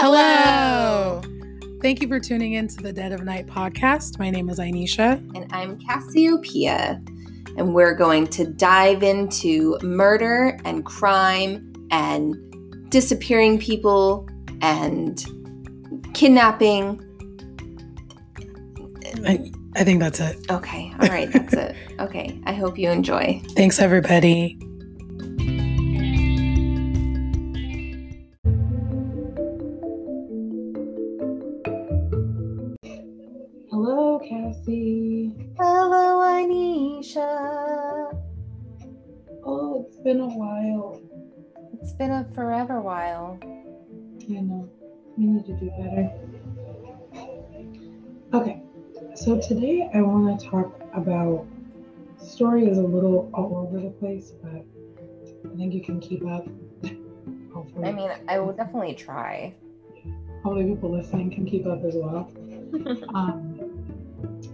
Hello. Thank you for tuning in to the Dead of Night podcast. My name is Ainesha. And I'm Cassiopeia. And we're going to dive into murder and crime and disappearing people and kidnapping. I think that's it. Okay. All right. That's it. Okay. I hope you enjoy. Thanks, everybody. Hello, Cassie. Hello, Ainesha. Oh, it's been a while. It's been a forever while. I know. We need to do better. Okay. So today I want to talk about, the story is a little all over the place, but I think you can keep up, hopefully. I mean, I will definitely try. Hopefully people listening can keep up as well.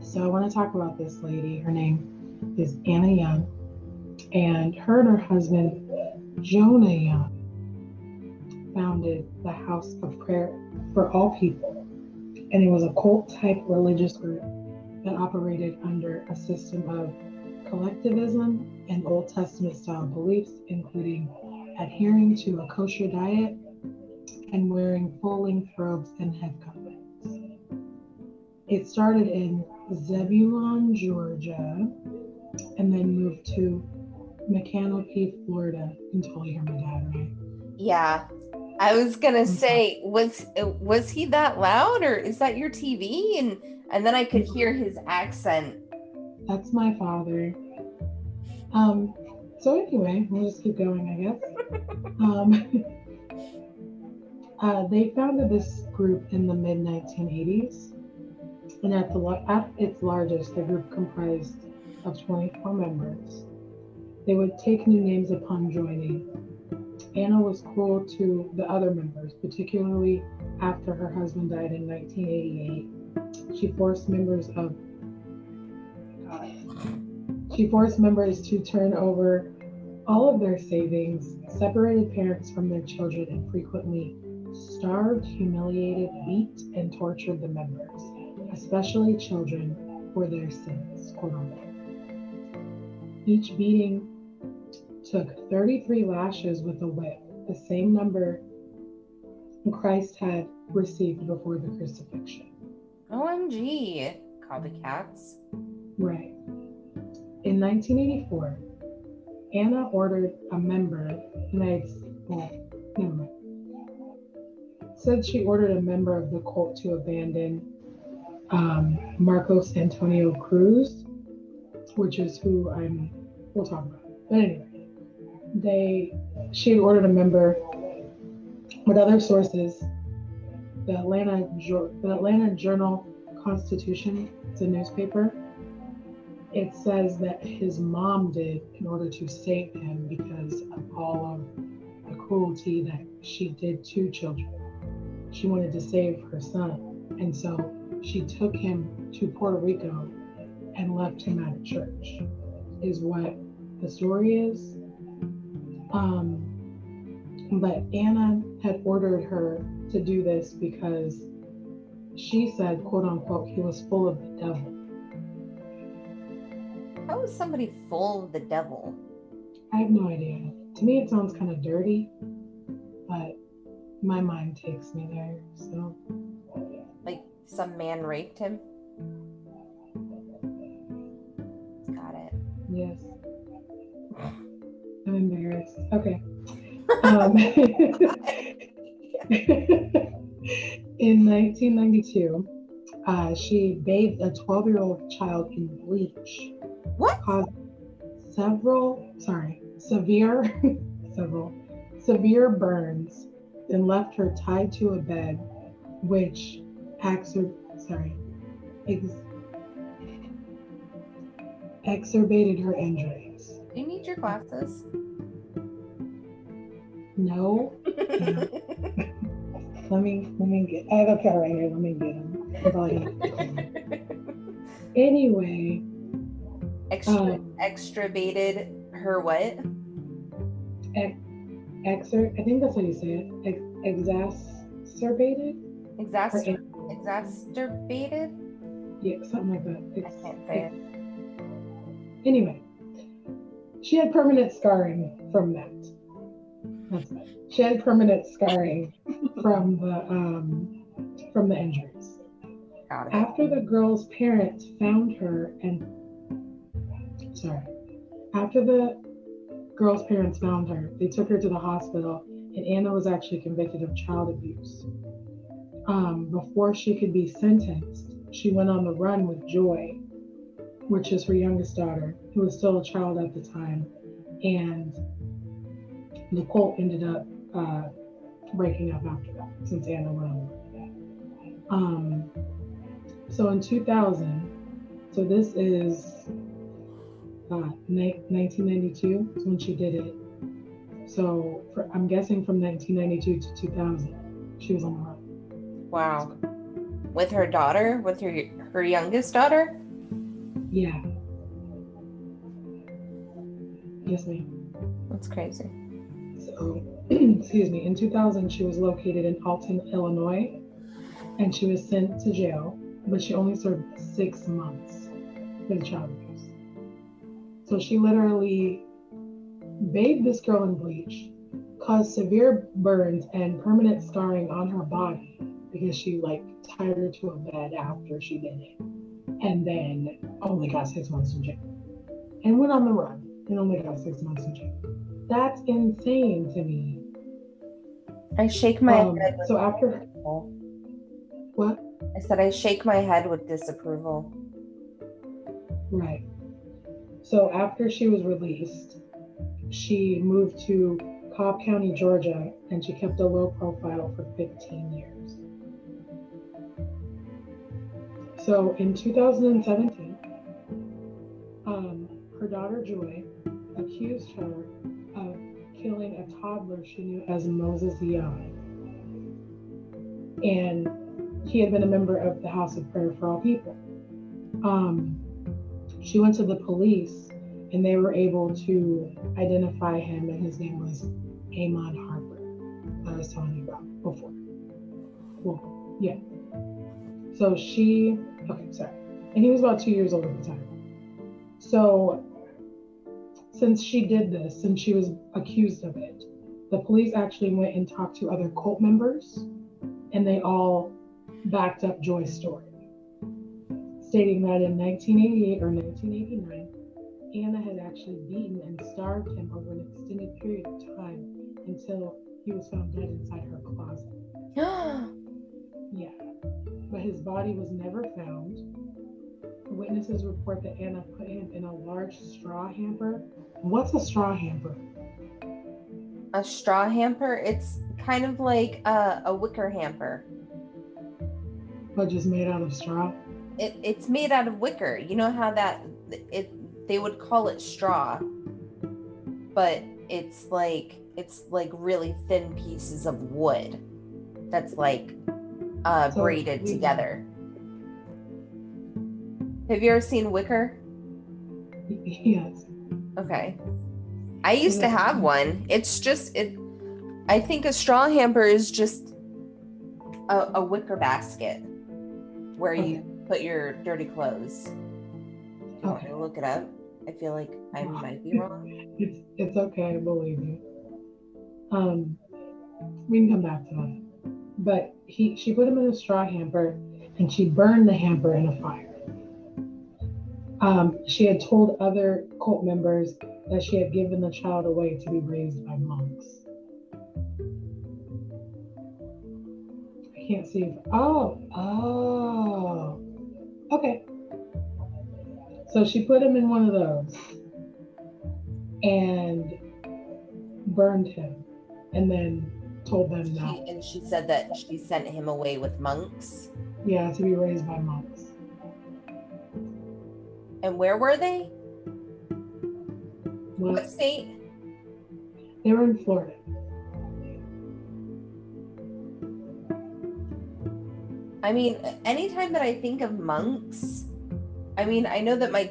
So I want to talk about this lady. Her name is Anna Young, and her and her husband, Jonah Young, founded the House of Prayer for All People, and it was a cult-type religious group that operated under a system of collectivism and Old Testament-style beliefs, including adhering to a kosher diet and wearing full-length robes and head coverings. It started in Zebulon, Georgia, and then moved to Micanopy, Florida. You can totally hear my dad, right? Yeah. I was going to say, was he that loud, or is that your TV? And then I could hear his accent. That's my father. So anyway, we'll just keep going, I guess. They founded this group in the mid-1980s. And at its largest, the group comprised of 24 members. They would take new names upon joining. Anna was cruel to the other members, particularly after her husband died in 1988. She forced members to turn over all of their savings, separated parents from their children, and frequently starved, humiliated, beat, and tortured the members, especially children, for their sins, quote unquote. Each beating took 33 lashes with a whip, the same number Christ had received before the crucifixion. OMG. Copycats. Right. In 1984, Anna ordered a member, of the cult to abandon Marcos Antonio Cruz, which is who we'll talk about. But anyway. She had ordered a member, with other sources, the Atlanta Journal Constitution, it's a newspaper, it says that his mom did in order to save him because of all of the cruelty that she did to children. She wanted to save her son, and so she took him to Puerto Rico and left him at a church, is what the story is. But Anna had ordered her to do this because she said, quote unquote, he was full of the devil. How is somebody full of the devil? I have no idea. To me, it sounds kind of dirty, but my mind takes me there, so. Like some man raped him? Got it. Yes. I'm embarrassed. Okay. In 1992, she bathed a 12-year-old child in bleach. What? Caused severe burns, and left her tied to a bed, which exacerbated her injuries. Do you need your glasses? No. Let me get. I have a pair right here. Let me get them. That's all I need. Anyway, extrabated her what? I think that's how you say it. Ex- exas exacerbated? Exacerbated? Yeah, something like that. I can't say it. Anyway, she had permanent scarring from that. That's it. She had permanent scarring from the injuries. Got it. After the girl's parents found her, they took her to the hospital, and Anna was actually convicted of child abuse. Before she could be sentenced, she went on the run with Joy, which is her youngest daughter, who was still a child at the time, and Nicole ended up breaking up after that, since Anna went on the run with that. So in 2000, so this is 1992 is when she did it. So I'm guessing from 1992 to 2000, she was on the run. Wow. With her daughter? With her youngest daughter? Yeah. Yes, ma'am. That's crazy. So, excuse me. In 2000, she was located in Alton, Illinois, and she was sent to jail, but she only served 6 months for the child abuse. So she literally bathed this girl in bleach, caused severe burns and permanent scarring on her body because she tied her to a bed after she did it, and then only got 6 months in jail, and went on the run and only got 6 months in jail. That's insane to me. I shake my head. So after what? I said I shake my head with disapproval. Right. So after she was released, she moved to Cobb County, Georgia, and she kept a low profile for 15 years. So in 2017, her daughter Joy accused her of killing a toddler she knew as Moses Yon. And he had been a member of the House of Prayer for All People. She went to the police, and they were able to identify him, and his name was Amon Harper, that I was telling you about before. Well, yeah. So and he was about 2 years old at the time. So since she was accused of it, the police actually went and talked to other cult members, and they all backed up Joy's story, stating that in 1988 or 1989, Anna had actually beaten and starved him over an extended period of time until he was found dead inside her closet. Yeah. But his body was never found. Witnesses report that Anna put him in a large straw hamper. What's a straw hamper? A straw hamper? It's kind of like a wicker hamper. But just made out of straw? It's made out of wicker. You know how they would call it straw, but it's like really thin pieces of wood that's braided together. Have you ever seen wicker? Yes. Okay. I used to have one. It's just I think a straw hamper is just a wicker basket where you put your dirty clothes. Okay. To look it up. I feel like I might be wrong. It's okay, I believe you. We can come back to that. But she put him in a straw hamper, and she burned the hamper in a fire. She had told other cult members that she had given the child away to be raised by monks. Can't see. Oh. Okay. So she put him in one of those and burned him, and then told them that. And she said that she sent him away with monks. Yeah, to be raised by monks. And where were they? What state? They were in Florida. I mean, anytime that I think of monks, I mean, I know that my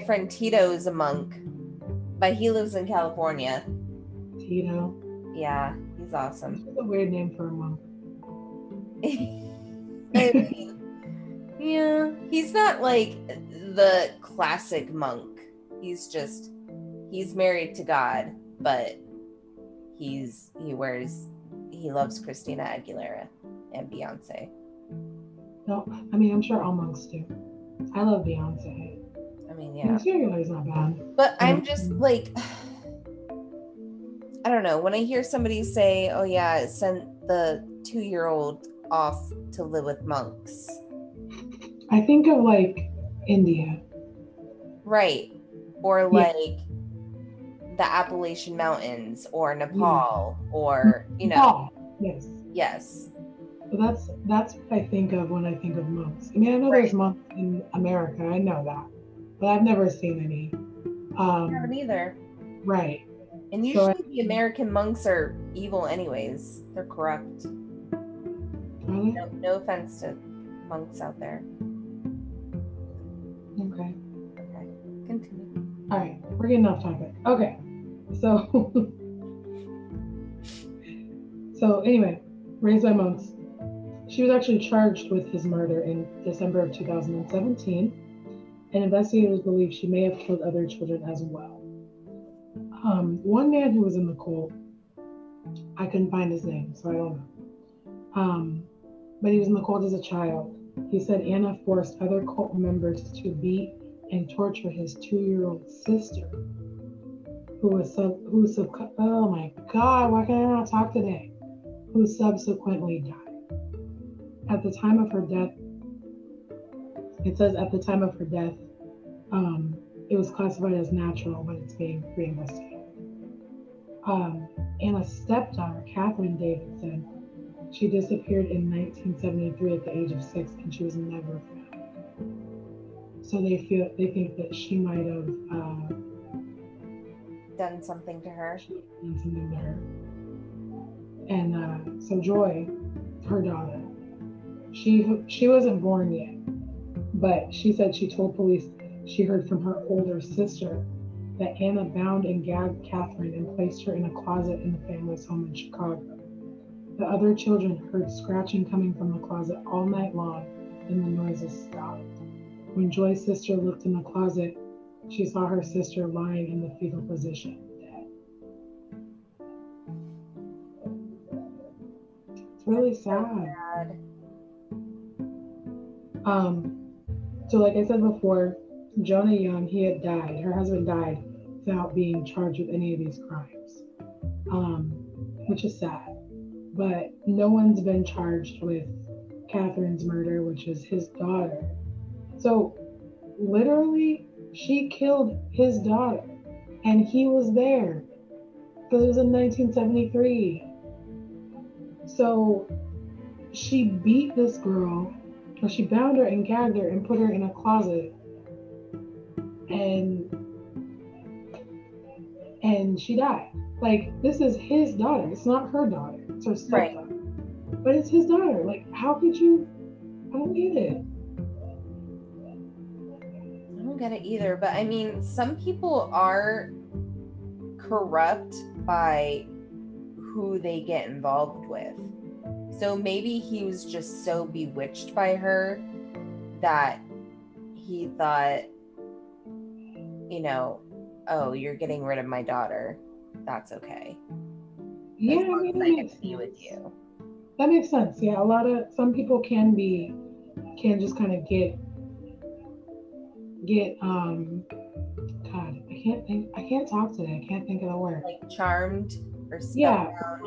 friend Tito is a monk, but he lives in California. Tito? Yeah, he's awesome. That's a weird name for a monk. Maybe. Yeah, he's not like the classic monk. He's married to God, but he loves Christina Aguilera and Beyonce. No, I mean, I'm sure all monks do. I love Beyonce. I mean, yeah. Aguilera's not bad. But I'm just like, I don't know. When I hear somebody say, oh yeah, send the 2-year-old off to live with monks, I think of like India. Right. Or like the Appalachian Mountains or Nepal or, you know. Oh, yes. Yes. So that's what I think of when I think of monks. I mean, I know there's monks in America. I know that. But I've never seen any. I haven't either. Right. And usually the American monks are evil anyways. They're corrupt. Really? No offense to monks out there. Okay. Continue. All right, we're getting off topic. Okay, so anyway, raised by monks. She was actually charged with his murder in December of 2017, and investigators believe she may have killed other children as well. One man who was in the cult, I couldn't find his name, so I don't know. But he was in the cult as a child. He said Anna forced other cult members to beat and torture his 2-year-old sister, who subsequently died. At the time of her death, it was classified as natural, but it's being re-investigated. Anna's stepdaughter, Catherine Davidson, she disappeared in 1973 at the age of 6, and she was never found. So they think that she might have done something to her. And so Joy, her daughter, she wasn't born yet, but she said she told police she heard from her older sister that Anna bound and gagged Catherine and placed her in a closet in the family's home in Chicago. The other children heard scratching coming from the closet all night long, and the noises stopped. When Joy's sister looked in the closet, she saw her sister lying in the fetal position, dead. It's really sad. So like I said before, Jonah Young, he had died. Her husband died without being charged with any of these crimes, which is sad. But no one's been charged with Catherine's murder, which is his daughter. So literally, she killed his daughter, and he was there because it was in 1973. So she beat this girl, or she bound her and gagged her and put her in a closet, and she died. Like, this is his daughter. It's not her daughter. It's her stepdaughter. Right. But it's his daughter. Like, how could you? I don't get it. I don't get it either. But I mean, some people are corrupt by who they get involved with. So maybe he was just so bewitched by her that he thought, you know, oh, you're getting rid of my daughter. That's okay. Yeah, I mean, that makes sense. With you. That makes sense. Yeah, some people can just kind of get God, I can't talk today. I can't think of the word. Like charmed or spellbound. Yeah,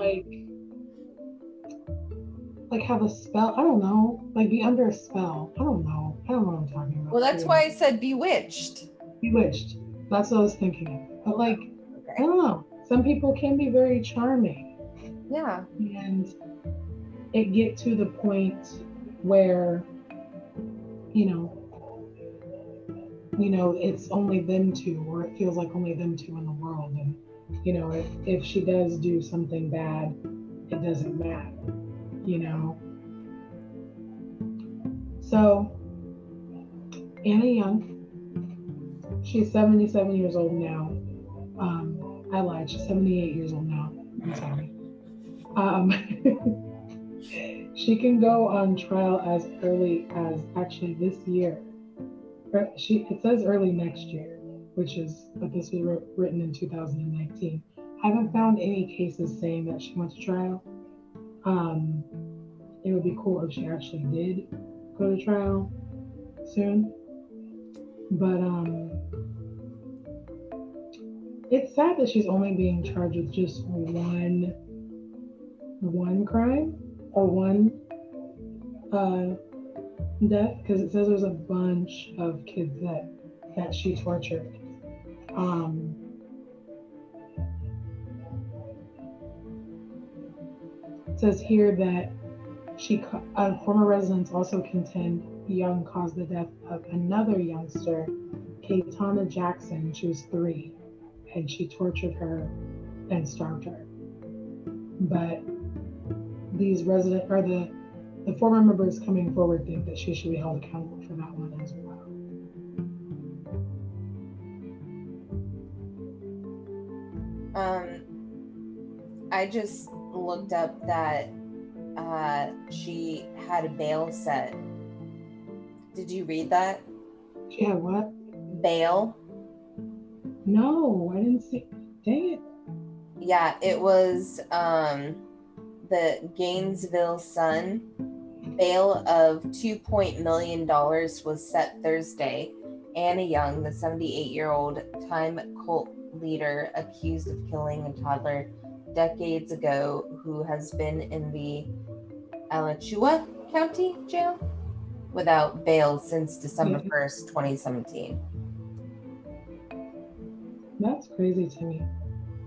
like have a spell. I don't know. Like be under a spell. I don't know. I don't know what I'm talking about. Well, that's why I said bewitched. Bewitched. That's what I was thinking of. But like, okay. I don't know. Some people can be very charming. Yeah. And it get to the point where, you know, it's only them two, or it feels like only them two in the world. And, you know, if she does do something bad, it doesn't matter, you know? So Anna Young, she's 77 years old now. I lied. She's 78 years old now. I'm sorry. She can go on trial as early as actually this year. It says early next year, which is, but this was written in 2019. I haven't found any cases saying that she went to trial. It would be cool if she actually did go to trial soon. But it's sad that she's only being charged with just one crime or one death, because it says there's a bunch of kids that she tortured. It says here that former residents also contend Young caused the death of another youngster, Katana Jackson. She was 3, and she tortured her and starved her. But these resident or the former members coming forward think that she should be held accountable for that one as well. I just looked up that she had a bail set. Did you read that? She had what? Bail. No, I didn't see. Dang it. Yeah, it was the Gainesville Sun. Bail of $2 million was set Thursday. Anna Young, the 78-year-old time cult leader accused of killing a toddler decades ago, who has been in the Alachua County Jail without bail since December 1st, 2017. That's crazy to me.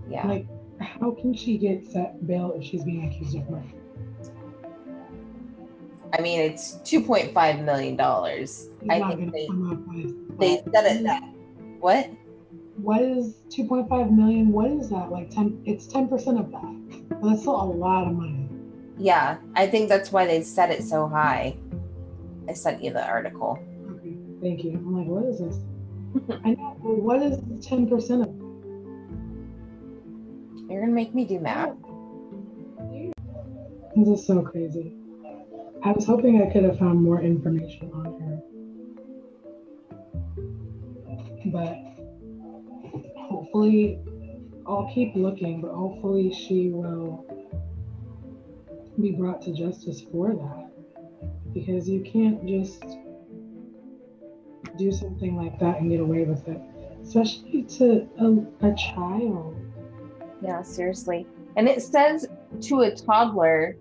Yeah. Like, how can she get set bail if she's being accused of murder? I mean, it's $2.5 million. I think they said it that. What? What is $2.5 million? What is that? Like 10? It's 10% of that. Well, that's still a lot of money. Yeah. I think that's why they set it so high. I sent you the article. Okay, thank you. I'm like, what is this? I know. Well, what is 10% of? You're gonna make me do math. This is so crazy. I was hoping I could have found more information on her, but hopefully, I'll keep looking. But hopefully, she will be brought to justice for that. Because you can't just do something like that and get away with it, especially to a child. Yeah, seriously. And it says to a toddler,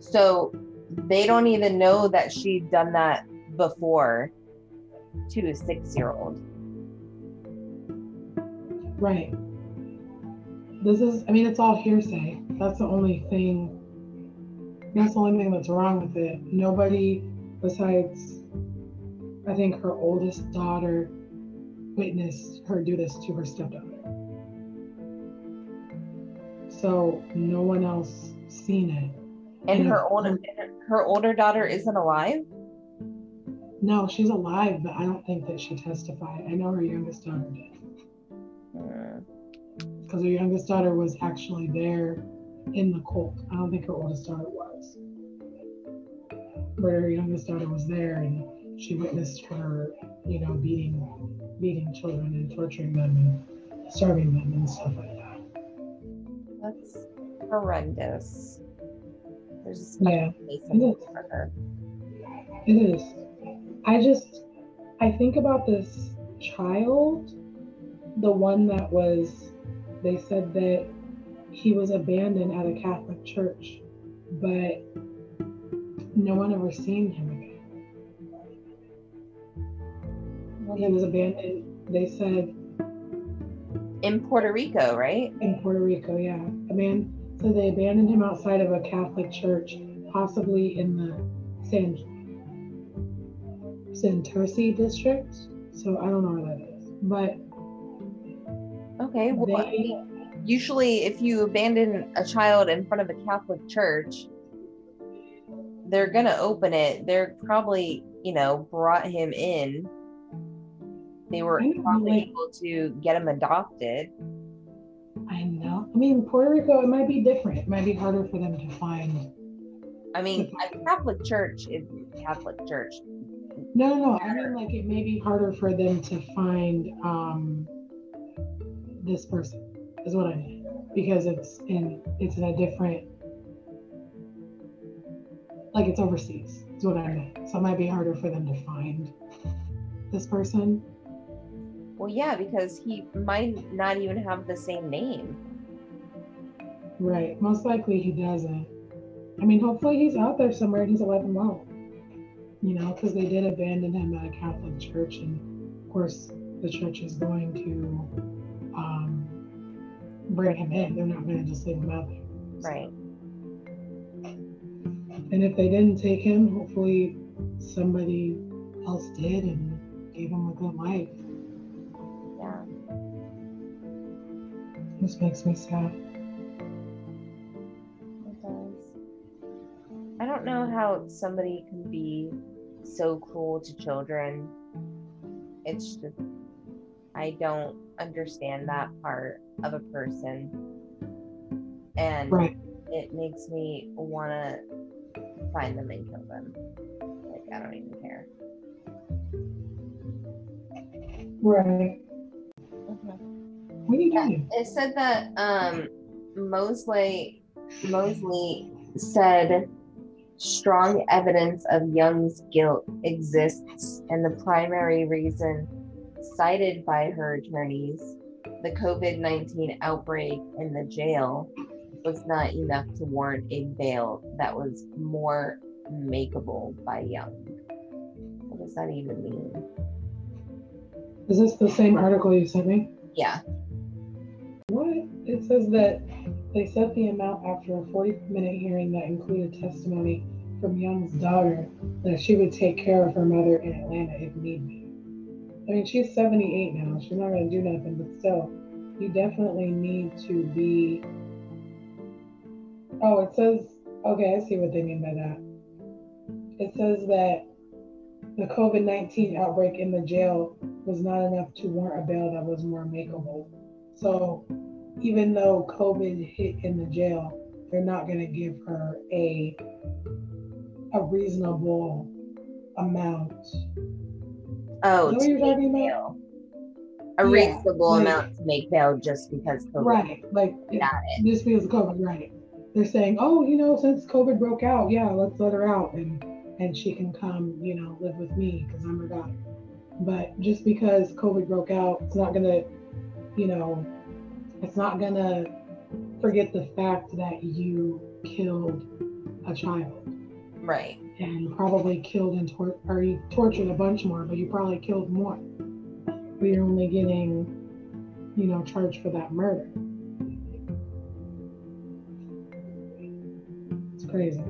so they don't even know that she'd done that before, to a 6-year-old. Right. This is, I mean, it's all hearsay. That's the only thing. That's the only thing that's wrong with it. Nobody besides, I think, her oldest daughter witnessed her do this to her stepdaughter. So no one else seen it. And her older daughter isn't alive? No, she's alive, but I don't think that she testified. I know her youngest daughter did. Because her youngest daughter was actually there in the cult. I don't think her oldest daughter was, but her youngest daughter was there, and she witnessed her, you know, beating children and torturing them and starving them and stuff like that. That's horrendous. There's a special place for her. It is. I think about this child, the one that was, they said that he was abandoned at a Catholic church, but no one ever seen him again. Well, he was abandoned, they said. In Puerto Rico, right? In Puerto Rico, yeah. So they abandoned him outside of a Catholic church, possibly in the San Terce district. So I don't know where that is, but. Okay, well. Usually, if you abandon a child in front of a Catholic church, they're going to open it. They're probably, brought him in. They were probably able to get him adopted. I know. I mean, Puerto Rico, it might be different. It might be harder for them to find I mean, a Catholic church is Catholic church. No, I mean, like, it may be harder for them to find this person is what I mean, because it's in a different, like, it's overseas is what I mean. So it might be harder for them to find this person. Well, yeah, because he might not even have the same name. Right. Most likely he doesn't. I mean, hopefully he's out there somewhere and he's alive and well. You know, because they did abandon him at a Catholic church, and of course the church is going to bring him in. They're not going to just leave him out there. So. Right. And if they didn't take him, hopefully somebody else did and gave him a good life. This makes me sad. It does. I don't know how somebody can be so cruel to children. It's just, I don't understand that part of a person. And right. It makes me want to find them and kill them. Like, I don't even care. Right. What are you doing? It said that Mosley said strong evidence of Young's guilt exists, and the primary reason cited by her attorneys, the COVID-19 outbreak in the jail, was not enough to warrant a bail that was more makeable by Young. What does that even mean? Is this the same article you sent me? Yeah. What? It says that they set the amount after a 40-minute hearing that included testimony from Young's daughter that she would take care of her mother in Atlanta if need be. I mean, she's 78 now. She's not going to do nothing, but still, you definitely need to be... Oh, it says... Okay, I see what they mean by that. It says that the COVID-19 outbreak in the jail was not enough to warrant a bail that was more makeable. So even though COVID hit in the jail, they're not going to give her a reasonable amount. Oh, is that what you're talking about? Reasonable amount to make bail just because COVID. Right, like just because of COVID, right? They're saying, oh, you know, since COVID broke out, yeah, let's let her out and she can come, you know, live with me because I'm her daughter. But just because COVID broke out, it's not going to. You know, it's not gonna forget the fact that you killed a child, right? And you probably killed and you tortured a bunch more, but you probably killed more. But you're only getting, you know, charged for that murder. It's crazy.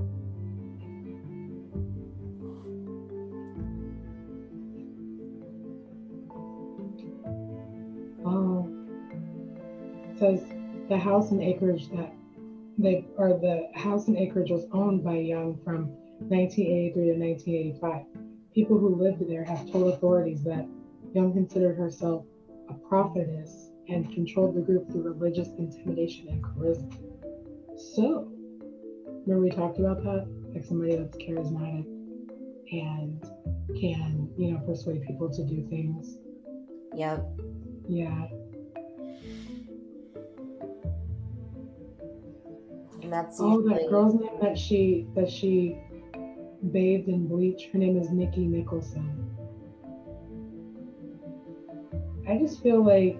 Says the house and acreage the house and acreage was owned by Young from 1983 to 1985. People who lived there have told authorities that Young considered herself a prophetess and controlled the group through religious intimidation and charisma. So, remember we talked about that? Like somebody that's charismatic and can, you know, persuade people to do things. Yep. Yeah. That's that girl's name that she bathed in bleach. Her name is Nikki Nicholson. I just feel like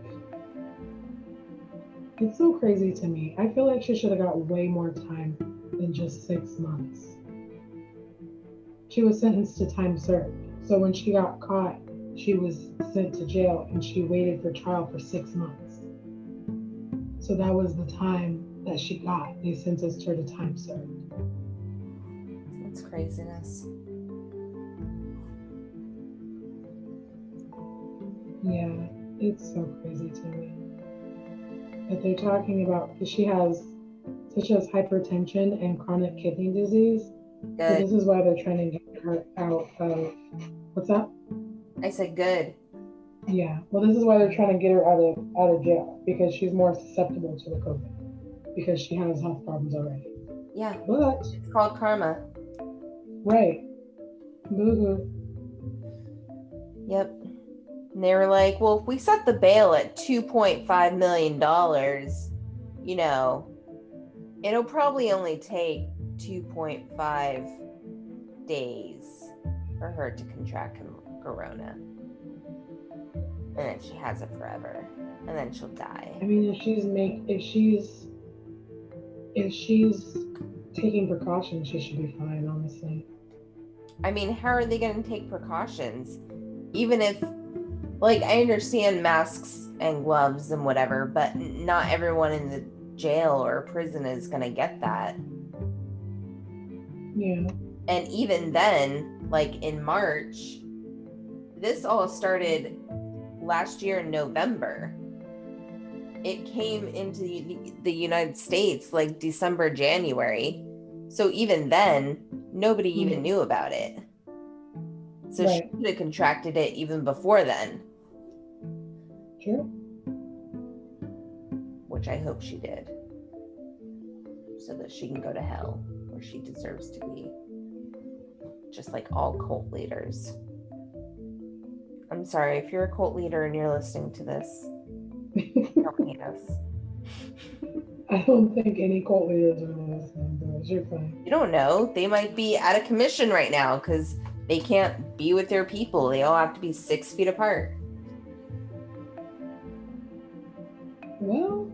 it's so crazy to me. I feel like she should have got way more time than just 6 months. She was sentenced to time served. So when she got caught, she was sent to jail and she waited for trial for 6 months. So that was the time that she got. They sentenced her to time served. That's craziness. Yeah, it's so crazy to me. But they're talking about, because she has hypertension and chronic kidney disease. Good. So this is why they're trying to get her out of, what's that? I said good. Yeah, well, this is why they're trying to get her out of jail, because she's more susceptible to the COVID. Because she has health problems already. Yeah. But it's called karma. Right. Boo-hoo. Yep. And they were like, well, if we set the bail at $2.5 million, you know, it'll probably only take 2.5 days for her to contract corona. And then she has it forever. And then she'll die. I mean, if she's taking precautions, she should be fine, honestly. I mean, how are they going to take precautions? Even if, like, I understand masks and gloves and whatever, but not everyone in the jail or prison is going to get that. Yeah. And even then, like, in March, this all started last year in November. It came into the United States like December, January. So even then, nobody even knew about it. So right. She could have contracted it even before then. True. Which I hope she did. So that she can go to hell where she deserves to be. Just like all cult leaders. I'm sorry, if you're a cult leader and you're listening to this, don't hate us. I don't think any cult leaders are listening, but you're fine. You don't know. They might be out of commission right now because they can't be with their people. They all have to be 6 feet apart. Well.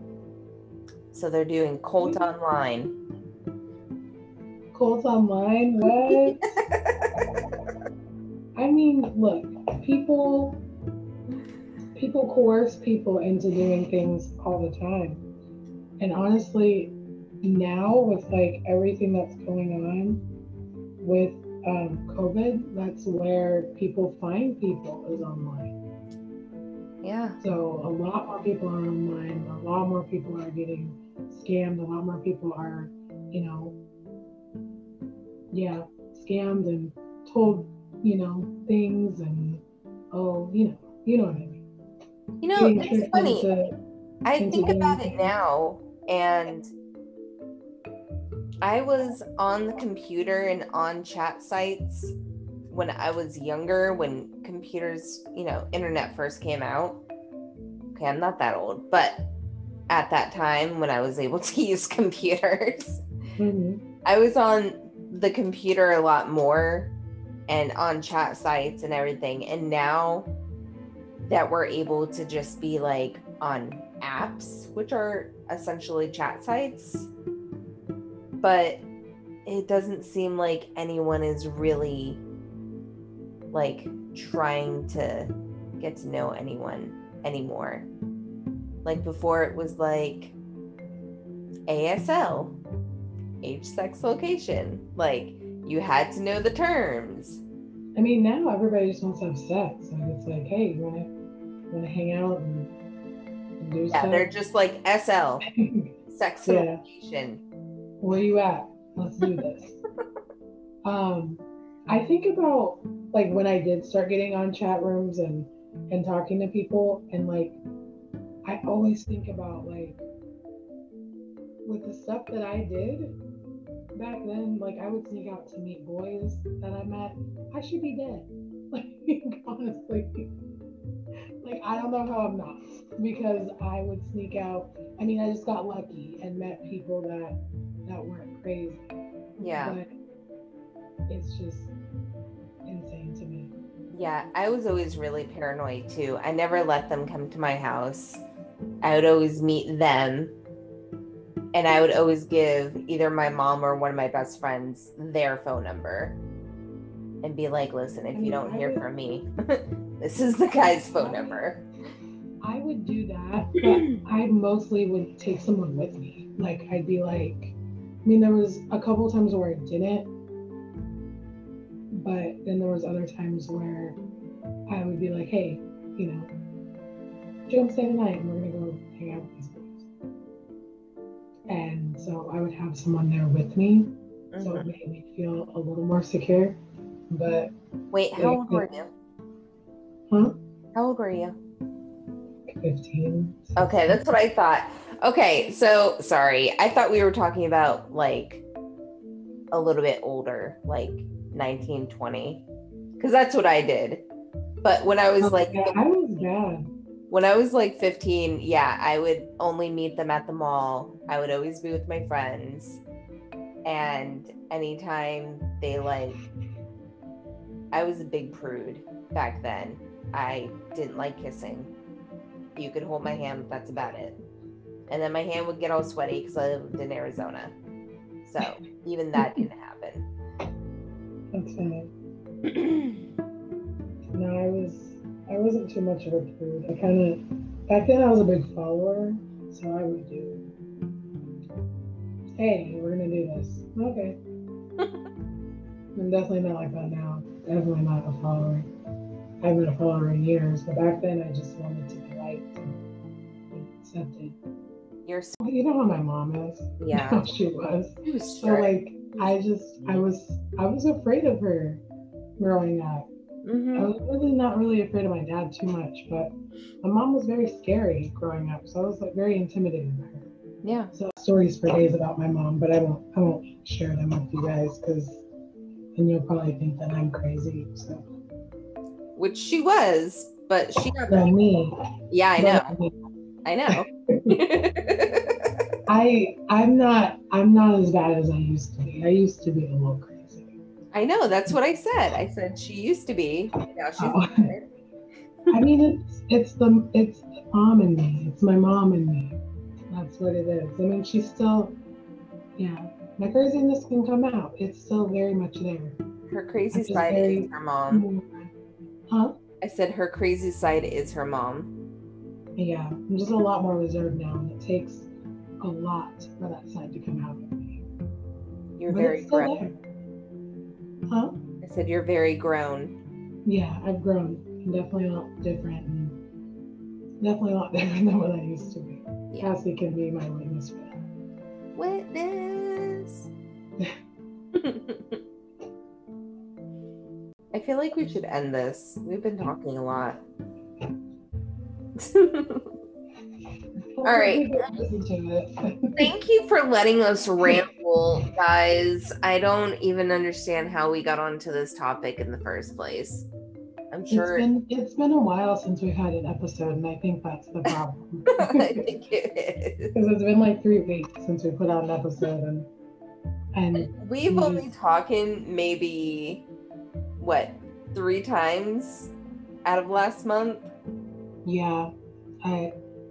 So they're doing cult online. Cult online? What? I mean, look, people coerce people into doing things all the time. And honestly, now with like everything that's going on with COVID, that's where people find people is online. Yeah. So a lot more people are online. A lot more people are getting scammed. A lot more people are, you know, scammed and told, you know, things and, oh, you know what I mean. You know, it's funny. I think about it now, and I was on the computer and on chat sites when I was younger, when computers, you know, internet first came out. Okay, I'm not that old, but at that time when I was able to use computers, I was on the computer a lot more and on chat sites and everything. And now that we're able to just be like on apps, which are essentially chat sites, but it doesn't seem like anyone is really like trying to get to know anyone anymore. Like before, it was like ASL, age, sex, location. Like you had to know the terms. I mean, now everybody just wants to have sex, and it's like, hey, you wanna hang out and stuff. They're just like SL, sex location. Where you at? Let's do this. I think about like when I did start getting on chat rooms and talking to people, and like I always think about like with the stuff that I did back then, like I would sneak out to meet boys that I met. I should be dead. Like honestly. Like, I don't know how I'm not, because I would sneak out. I mean, I just got lucky and met people that weren't crazy. Yeah. But it's just insane to me. Yeah, I was always really paranoid, too. I never let them come to my house. I would always meet them. And I would always give either my mom or one of my best friends their phone number and be like, listen, if you don't hear from me... This is the guy's phone number. I would do that, but I mostly would take someone with me. Like, I'd be like, I mean, there was a couple times where I didn't, but then there was other times where I would be like, hey, you know, Joe, stay tonight, and we're going to go hang out with these boys. And so I would have someone there with me, so it made me feel a little more secure. But wait, how old were you? Huh? How old were you? 15. 16. Okay, that's what I thought. Okay, so, sorry. I thought we were talking about, like, a little bit older, like 19, 20, because that's what I did. But when I was when I was like 15, yeah, I would only meet them at the mall. I would always be with my friends. And anytime they I was a big prude back then. I didn't like kissing. You could hold my hand, but that's about it. And then my hand would get all sweaty because I lived in Arizona. So even that didn't happen. Okay. No, I wasn't too much of a prude. I back then I was a big follower, so I would do, hey, we're gonna do this. Okay. I'm definitely not like that now. Definitely not a follower. I've been a follower in years, but back then I just wanted to be liked and accepted. You know how my mom is. Yeah. How she was. So I was afraid of her growing up. Mm-hmm. I was really not really afraid of my dad too much, but my mom was very scary growing up, so I was very intimidated by her. Yeah. So stories for days about my mom, but I won't share them with you guys because then you'll probably think that I'm crazy. So. Which she was, but she got me. Yeah, I know. I'm not as bad as I used to be. I used to be a little crazy. I know, that's what I said. I said she used to be. Now she's I mean, it's the mom in me. It's my mom in me. That's what it is. I mean, she's still, my craziness can come out. It's still very much there. Her crazy side is her mom. Huh? I said her crazy side is her mom. Yeah, I'm just a lot more reserved now, and it takes a lot for that side to come out of me. You're very grown. Huh? I said you're very grown. Yeah, I've grown. I'm definitely a lot different. And definitely a lot different than what I used to be. Yeah. Cassie can be my witness for that. Witness. I feel like we should end this. We've been talking a lot. All right. Thank you for letting us ramble, guys. I don't even understand how we got onto this topic in the first place. I'm sure it's been a while since we've had an episode, and I think that's the problem. I think it is. Because it's been 3 weeks since we put out an episode, and we've only talking maybe 3 times out of last month. Yeah.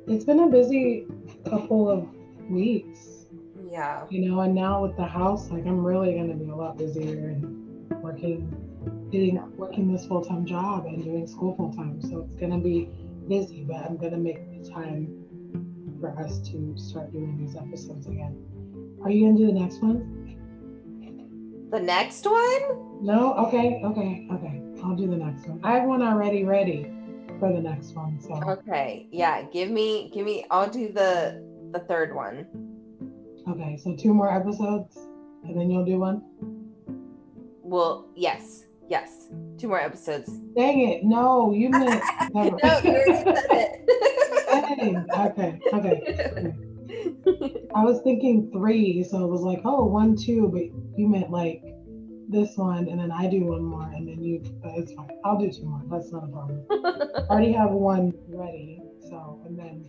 It's been a busy couple of weeks. Yeah. You know, and now with the house, I'm really going to be a lot busier and working this full-time job and doing school full-time. So it's going to be busy, but I'm going to make the time for us to start doing these episodes again. Are you going to do the next one? The next one? No? Okay. I'll do the next one. I have one already ready for the next one, so okay, yeah, give me I'll do the third one. Okay, so 2 more episodes and then you'll do one. Well, yes 2 more episodes. Dang it, no, you missed. No, you said it. Dang. Okay. I was thinking 3, so it was 1, 2, but you meant this one, and then I do 1 more, and then you, but it's fine. I'll do 2 more. That's not a problem. I already have 1 ready, so, and then,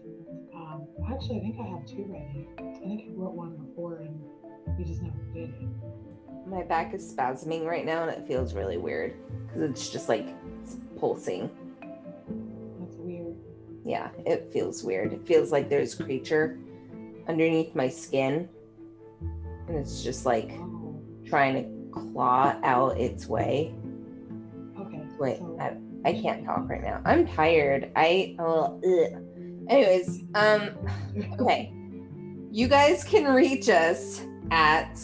actually, I think I have 2 ready. I think I wrote 1 before, and we just never did it. My back is spasming right now, and it feels really weird, because it's just, it's pulsing. That's weird. Yeah, it feels weird. It feels like there's a creature underneath my skin, and it's just, trying to claw out its way. Okay. Wait, so I can't talk right now. I'm tired. Anyways, okay. You guys can reach us at,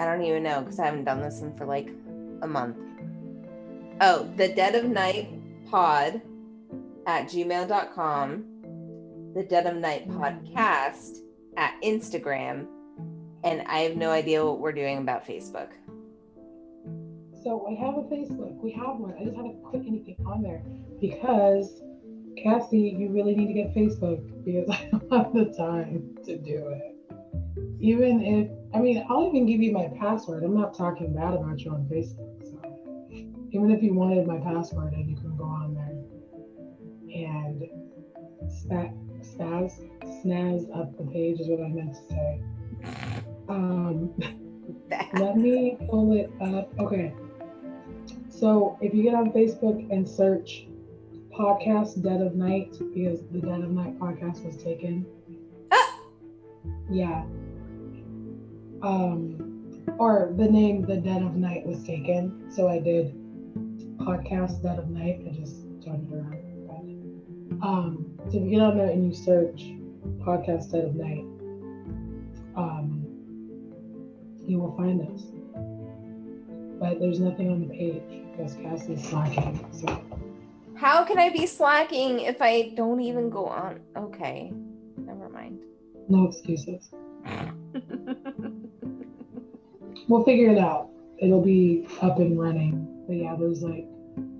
I don't even know because I haven't done this in for a month. Oh, The Dead of Night Pod at gmail.com, The Dead of Night Podcast at Instagram. And I have no idea what we're doing about Facebook. So I have a Facebook. We have one. I just haven't put anything on there because, Cassie, you really need to get Facebook because I don't have the time to do it. Even if, I mean, I'll even give you my password. I'm not talking bad about you on Facebook. So even if you wanted my password, and you can go on there and snazz up the page is what I meant to say. Let me pull it up. Okay. So if you get on Facebook and search podcast Dead of Night, because the Dead of Night podcast was taken. Yeah. Or the name The Dead of Night was taken. So I did podcast Dead of Night. I just turned it around. So if you get on there and you search podcast Dead of Night, you will find us. But there's nothing on the page because Cassie's slacking. So how can I be slacking if I don't even go on? Okay, never mind. No excuses. We'll figure it out. It'll be up and running. But yeah, there's like,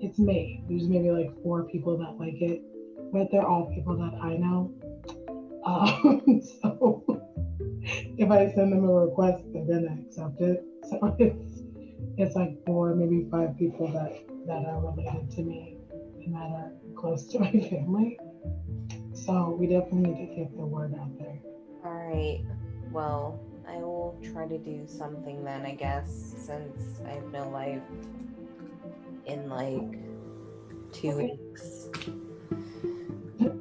it's May. There's maybe like 4 people that like it, but they're all people that I know. So if I send them a request, they're gonna accept it. So it's like 4, maybe 5 people that are related to me and that are close to my family. So we definitely need to get the word out there. All right. Well, I will try to do something then, I guess, since I have no life in like 2 weeks.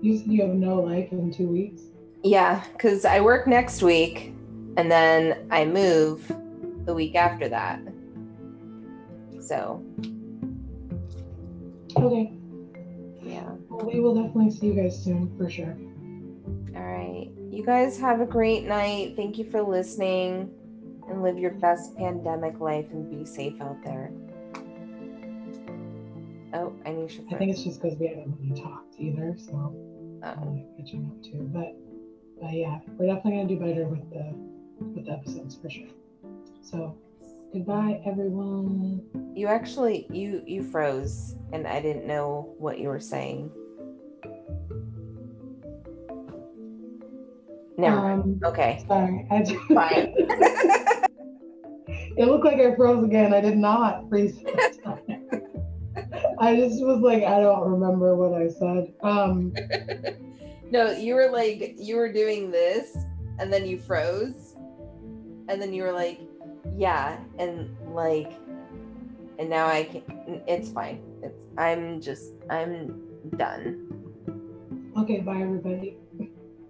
You said you have no life in 2 weeks? Yeah, because I work next week and then I move the week after that. So. Okay. Yeah. Well, we will definitely see you guys soon for sure. All right. You guys have a great night. Thank you for listening, and live your best pandemic life and be safe out there. Oh, Ainesha. I think it's just because we haven't really talked either, so I'm like catching up too. But yeah, we're definitely gonna do better with the episodes for sure. So goodbye, everyone. You actually you froze, and I didn't know what you were saying. Never mind. Okay. Sorry. Fine. It looked like I froze again. I did not freeze this time. I just was like, I don't remember what I said. No, you were doing this, and then you froze, and then you were like, yeah, and now I can. It's fine. I'm done. Okay. Bye, everybody.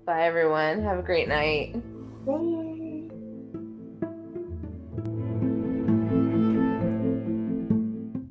Bye, everyone. Have a great night. Bye.